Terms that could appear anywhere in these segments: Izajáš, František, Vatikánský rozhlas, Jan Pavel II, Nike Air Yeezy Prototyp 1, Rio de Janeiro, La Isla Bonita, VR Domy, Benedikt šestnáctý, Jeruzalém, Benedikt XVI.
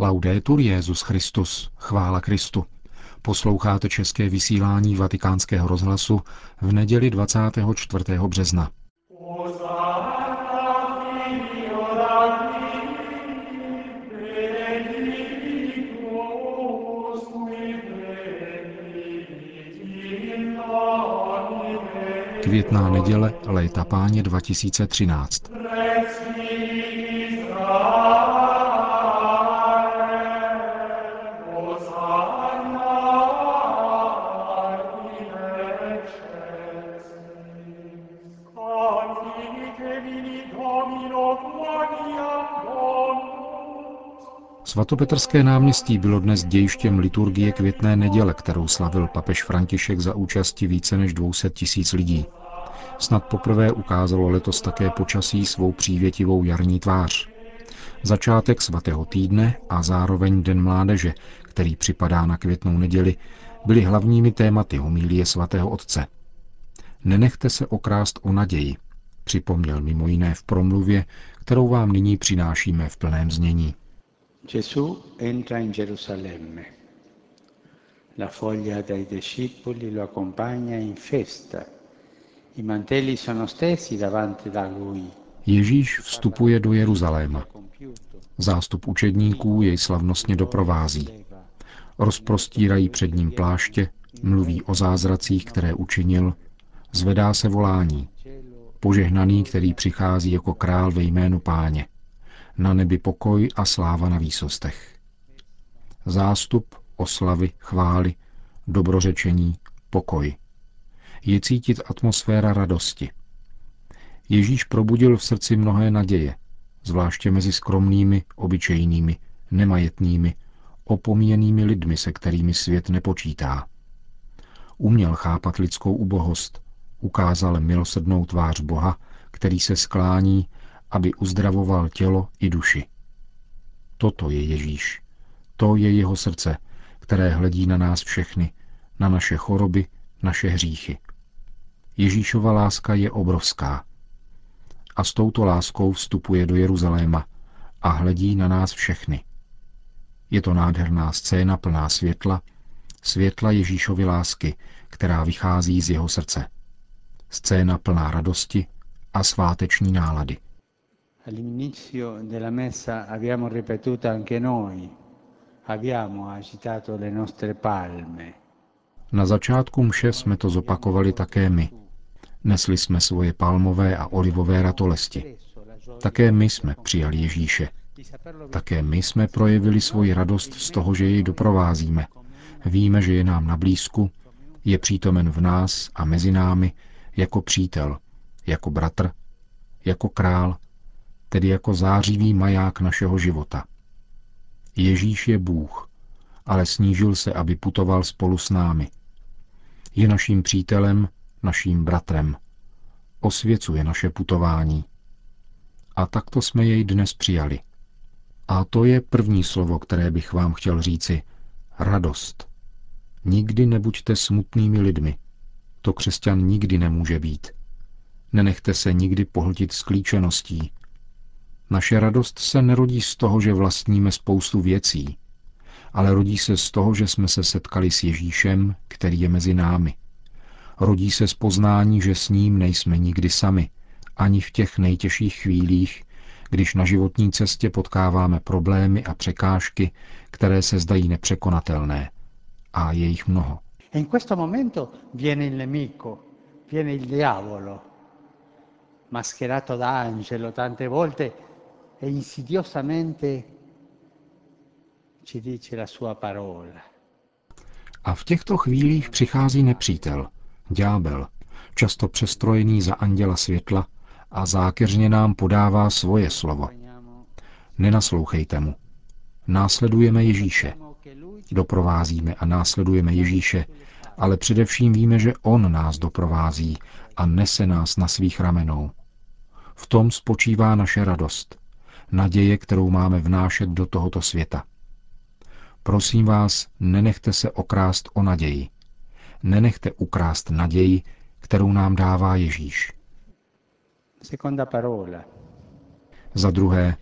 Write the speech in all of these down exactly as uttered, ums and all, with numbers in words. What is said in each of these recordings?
Laudetur Jesus Christus, chvála Kristu. Posloucháte české vysílání Vatikánského rozhlasu v neděli dvacátého čtvrtého března. Květná neděle léta Páně dva tisíce třináct. Svatopetrské náměstí bylo dnes dějištěm liturgie Květné neděle, kterou slavil papež František za účasti více než dvě stě tisíc lidí. Snad poprvé ukázalo letos také počasí svou přívětivou jarní tvář. Začátek svatého týdne a zároveň Den mládeže, který připadá na Květnou neděli, byly hlavními tématy homilie svatého otce. Nenechte se okrást o naději, připomněl mimo jiné v promluvě, kterou vám nyní přinášíme v plném znění. Gesù entra in Gerusalemme. La foglia dei discepoli lo accompagna in festa. I mantelli sono stesi davanti da lui. Ježíš vstupuje do Jeruzaléma. Zástup učedníků jej slavnostně doprovází. Rozprostírají před ním pláště, mluví o zázracích, které učinil, zvedá se volání. Požehnaný, který přichází jako král ve jménu Páně. Na nebi pokoj a sláva na výsostech. Zástup, oslavy, chvály, dobrořečení, pokoj. Je cítit atmosféra radosti. Ježíš probudil v srdci mnohé naděje, zvláště mezi skromnými, obyčejnými, nemajetnými, opomíjenými lidmi, se kterými svět nepočítá. Uměl chápat lidskou ubohost, ukázal milosrdnou tvář Boha, který se sklání, aby uzdravoval tělo i duši. Toto je Ježíš. To je jeho srdce, které hledí na nás všechny, na naše choroby, naše hříchy. Ježíšova láska je obrovská. A s touto láskou vstupuje do Jeruzaléma a hledí na nás všechny. Je to nádherná scéna plná světla, světla Ježíšovy lásky, která vychází z jeho srdce. Scéna plná radosti a sváteční nálady. All'inizio della messa abbiamo ripetuto anche noi, abbiamo agitato le nostre palme. Na začátku mše jsme to zopakovali také my. Nesli jsme svoje palmové a olivové ratolesti. Také my jsme přijali Ježíše. Také my jsme projevili svoji radost z toho, že jej doprovázíme. Víme, že je nám na blízku, je přítomen v nás a mezi námi jako přítel, jako bratr, jako král, tedy jako zářivý maják našeho života. Ježíš je Bůh, ale snížil se, aby putoval spolu s námi. Je naším přítelem, naším bratrem. Osvěcuje naše putování. A takto jsme jej dnes přijali. A to je první slovo, které bych vám chtěl říci. Radost. Nikdy nebuďte smutnými lidmi. To křesťan nikdy nemůže být. Nenechte se nikdy pohltit sklíčeností. Naše radost se nerodí z toho, že vlastníme spoustu věcí, ale rodí se z toho, že jsme se setkali s Ježíšem, který je mezi námi. Rodí se z poznání, že s ním nejsme nikdy sami, ani v těch nejtěžších chvílích, když na životní cestě potkáváme problémy a překážky, které se zdají nepřekonatelné. A je jich mnoho. In questo momento viene il nemico, viene il diavolo, mascherato da angelo tante volte. E insidiosamente ci dice la sua parola. A v těchto chvílích přichází nepřítel, ďábel, často přestrojený za anděla světla a zákeřně nám podává svoje slovo. Nenaslouchejte mu. Následujeme Ježíše. Doprovázíme a následujeme Ježíše, ale především víme, že on nás doprovází a nese nás na svých ramenou. V tom spočívá naše radost. Naděje, kterou máme vnášet do tohoto světa. Prosím vás, nenechte se okrást o naději. Nenechte ukrást naději, kterou nám dává Ježíš. Za druhé,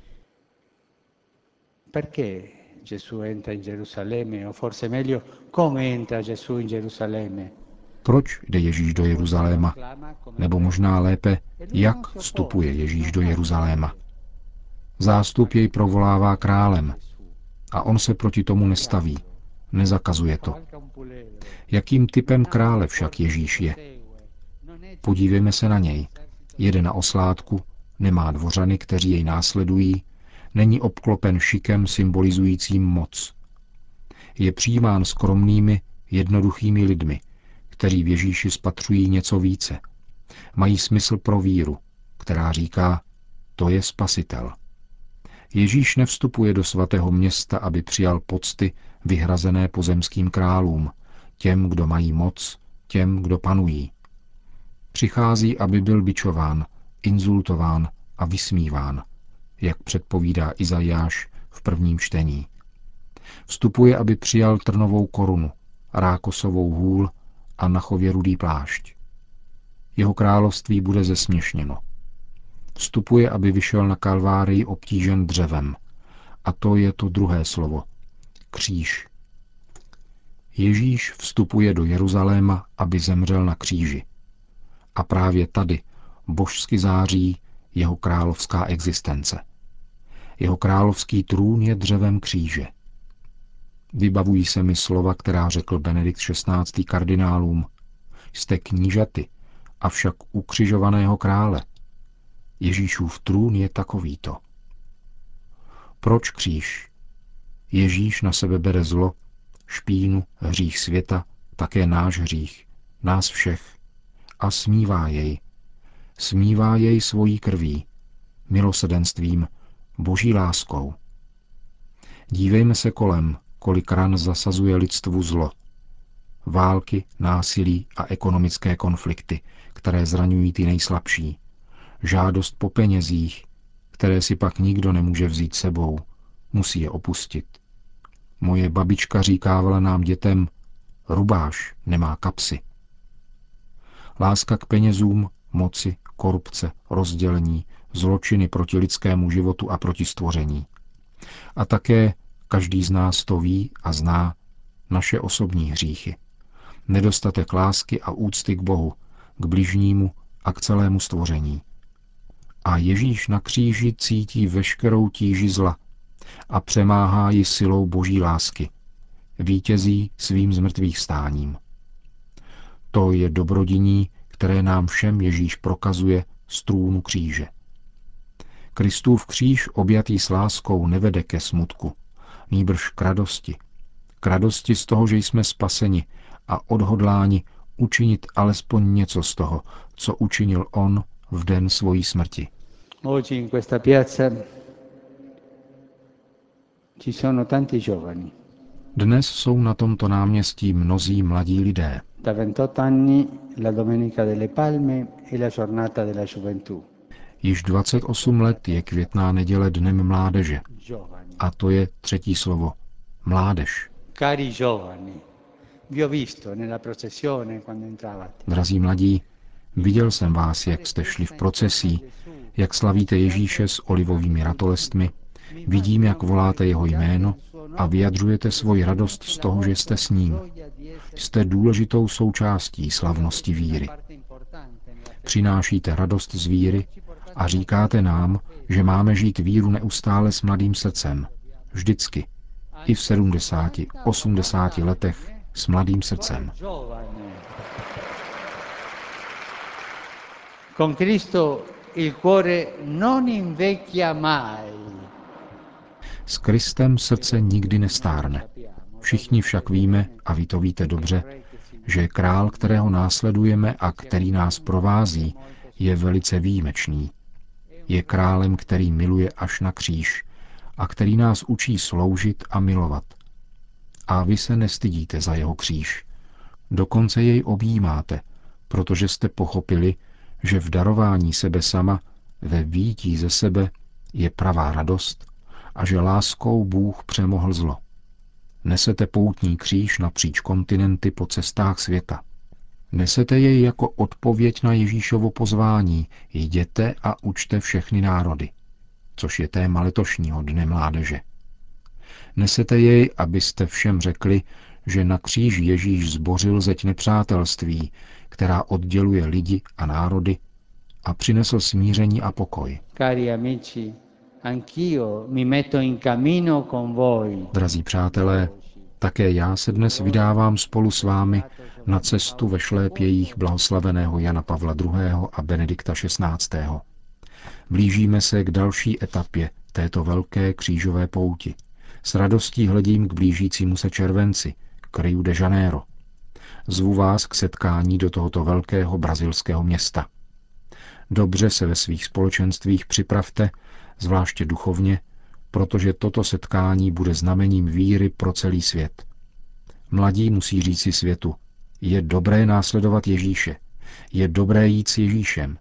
Gesù entra in Gerusalemme, o forse meglio, come entra Gesù in Gerusalemme. Proč jde Ježíš do Jeruzaléma? Nebo možná lépe, jak vstupuje Ježíš do Jeruzaléma? Zástup jej provolává králem a on se proti tomu nestaví, nezakazuje to. Jakým typem krále však Ježíš je? Podívejme se na něj. Jede na oslátku, nemá dvořany, kteří jej následují, není obklopen šikem symbolizujícím moc. Je přijímán skromnými, jednoduchými lidmi, kteří v Ježíši spatřují něco více. Mají smysl pro víru, která říká, to je spasitel. Ježíš nevstupuje do svatého města, aby přijal pocty vyhrazené pozemským králům, těm, kdo mají moc, těm, kdo panují. Přichází, aby byl bičován, insultován a vysmíván, jak předpovídá Izajáš v prvním čtení. Vstupuje, aby přijal trnovou korunu, rákosovou hůl a na chově rudý plášť. Jeho království bude zesměšněno. Vstupuje, aby vyšel na Kalvárii obtížen dřevem. A to je to druhé slovo. Kříž. Ježíš vstupuje do Jeruzaléma, aby zemřel na kříži. A právě tady božsky září jeho královská existence. Jeho královský trůn je dřevem kříže. Vybavují se mi slova, která řekl Benedikt šestnáctý kardinálům. Jste knížaty, avšak ukřižovaného krále. Ježíšův trůn je takovýto. Proč kříž? Ježíš na sebe bere zlo, špínu, hřích světa, také náš hřích, nás všech. A smívá jej. Smívá jej svojí krví, milosrdenstvím, boží láskou. Dívejme se kolem, kolik ran zasazuje lidstvu zlo. Války, násilí a ekonomické konflikty, které zraňují ty nejslabší. Žádost po penězích, které si pak nikdo nemůže vzít sebou, musí je opustit. Moje babička říkávala nám dětem, rubáš nemá kapsy. Láska k penězům, moci, korupce, rozdělení, zločiny proti lidskému životu a proti stvoření. A také každý z nás to ví a zná naše osobní hříchy. Nedostatek lásky a úcty k Bohu, k bližnímu a k celému stvoření. A Ježíš na kříži cítí veškerou tíži zla a přemáhá ji silou boží lásky. Vítězí svým zmrtvýchvstáním. To je dobrodiní, které nám všem Ježíš prokazuje z trůnu kříže. Kristův kříž objatý s láskou nevede ke smutku, nýbrž k radosti. K radosti z toho, že jsme spaseni a odhodláni učinit alespoň něco z toho, co učinil on v den svojí smrti. Dnes jsou na tomto náměstí mnozí mladí lidé. Již dvacet osm let je květná neděle dnem mládeže. A to je třetí slovo. Mládež. Drazí mladí, viděl jsem vás, jak jste šli v procesí, jak slavíte Ježíše s olivovými ratolestmi, vidím, jak voláte jeho jméno a vyjadřujete svoji radost z toho, že jste s ním. Jste důležitou součástí slavnosti víry. Přinášíte radost z víry a říkáte nám, že máme žít víru neustále s mladým srdcem. Vždycky. I v sedmdesáti, osmdesáti letech s mladým srdcem. Con Cristo il cuore non invecchia mai. S Kristem srdce nikdy nestárne. Všichni však víme, a vy to víte dobře, že král, kterého následujeme a který nás provází, je velice výjimečný. Je králem, který miluje až na kříž a který nás učí sloužit a milovat. A vy se nestydíte za jeho kříž. Dokonce jej objímáte, protože jste pochopili, že v darování sebe sama, ve výjití ze sebe, je pravá radost a že láskou Bůh přemohl zlo. Nesete poutní kříž napříč kontinenty po cestách světa. Nesete jej jako odpověď na Ježíšovo pozvání, jděte a učte všechny národy, což je téma letošního dne mládeže. Nesete jej, abyste všem řekli, že na kříž Ježíš zbořil zeď nepřátelství, která odděluje lidi a národy, a přinesl smíření a pokoj. Cari amici, anch'io mi metto in cammino con voi. Drazí přátelé, také já se dnes vydávám spolu s vámi na cestu ve šlépějích blahoslaveného Jana Pavla druhého. A Benedikta šestnáctého. Blížíme se k další etapě této velké křížové pouti. S radostí hledím k blížícímu se červenci, k Riu de Janeiro. Zvu vás k setkání do tohoto velkého brazilského města. Dobře se ve svých společenstvích připravte, zvláště duchovně, protože toto setkání bude znamením víry pro celý svět. Mladí musí říci světu, je dobré následovat Ježíše, je dobré jít s Ježíšem.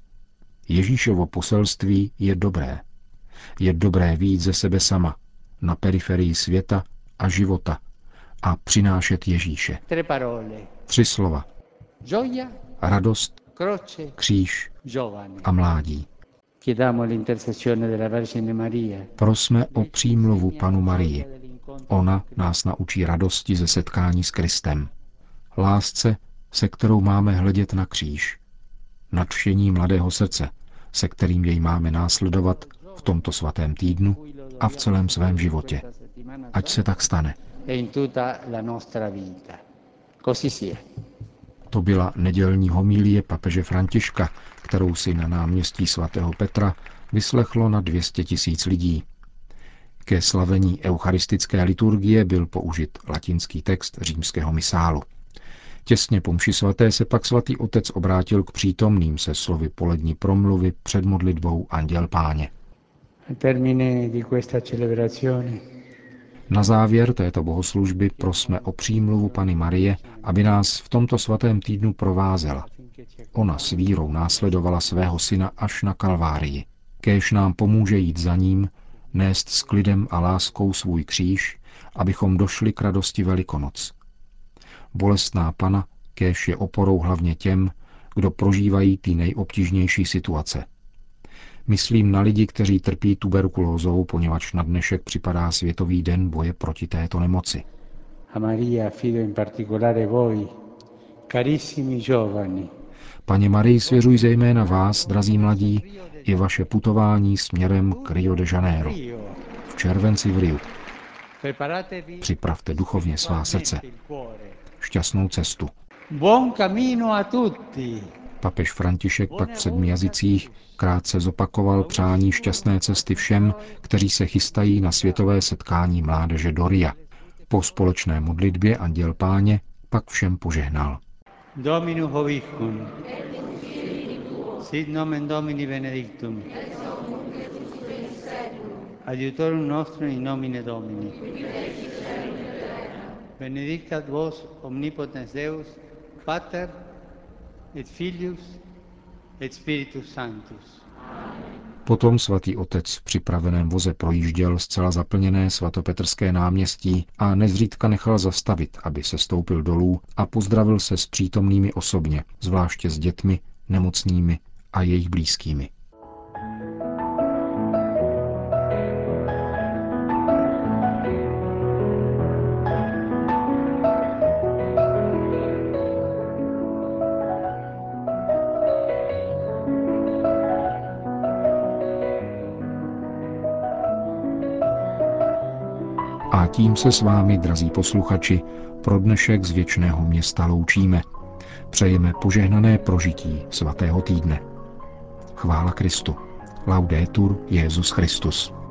Ježíšovo poselství je dobré. Je dobré vyjít ze sebe sama, na periferii světa a života a přinášet Ježíše. Tři slova. Radost, kříž a mládí. Prosme o přímluvu Panu Marii. Ona nás naučí radosti ze setkání s Kristem. Lásce, se kterou máme hledět na kříž. Nadšení mladého srdce, se kterým jej máme následovat v tomto svatém týdnu a v celém svém životě. Ať se tak stane. To byla nedělní homilie papeže Františka, kterou si na náměstí svatého Petra vyslechlo na dvě stě tisíc lidí. Ke slavení eucharistické liturgie byl použit latinský text římského misálu. Těsně po mši svaté se pak svatý otec obrátil k přítomným se slovy polední promluvy před modlitbou Anděl Páně. Na závěr této bohoslužby prosme o přímluvu Panny Marie, aby nás v tomto svatém týdnu provázela. Ona s vírou následovala svého syna až na Kalvárii. Kéž nám pomůže jít za ním, nést s klidem a láskou svůj kříž, abychom došli k radosti Velikonoc. Bolestná Panna kéž je oporou hlavně těm, kdo prožívají ty nejobtížnější situace. Myslím na lidi, kteří trpí tuberkulózou, poněvadž na dnešek připadá Světový den boje proti této nemoci. Paní Marii, svěřuj zejména vás, drazí mladí, i vaše putování směrem k Rio de Janeiro. V červenci v Riu. Připravte duchovně svá srdce. Šťastnou cestu. Papež František pak v sedmi jazycích krátce zopakoval přání šťastné cesty všem, kteří se chystají na světové setkání mládeže do Ria. Po společné modlitbě Anděl Páně pak všem požehnal. Dominus vobiscum. Sit nomen Domini benedictum. Adiutorum nostrum in nomine Domini. Benedicat vos omnipotens Deus, Pater et Filius et Spiritus Sanctus. Potom svatý otec v připraveném voze projížděl zcela zaplněné svatopetrské náměstí a nezřídka nechal zastavit, aby se stoupil dolů a pozdravil se s přítomnými osobně, zvláště s dětmi, nemocnými a jejich blízkými. A tím se s vámi, drazí posluchači, pro dnešek z věčného města loučíme. Přejeme požehnané prožití svatého týdne. Chvála Kristu. Laudetur Jesus Christus.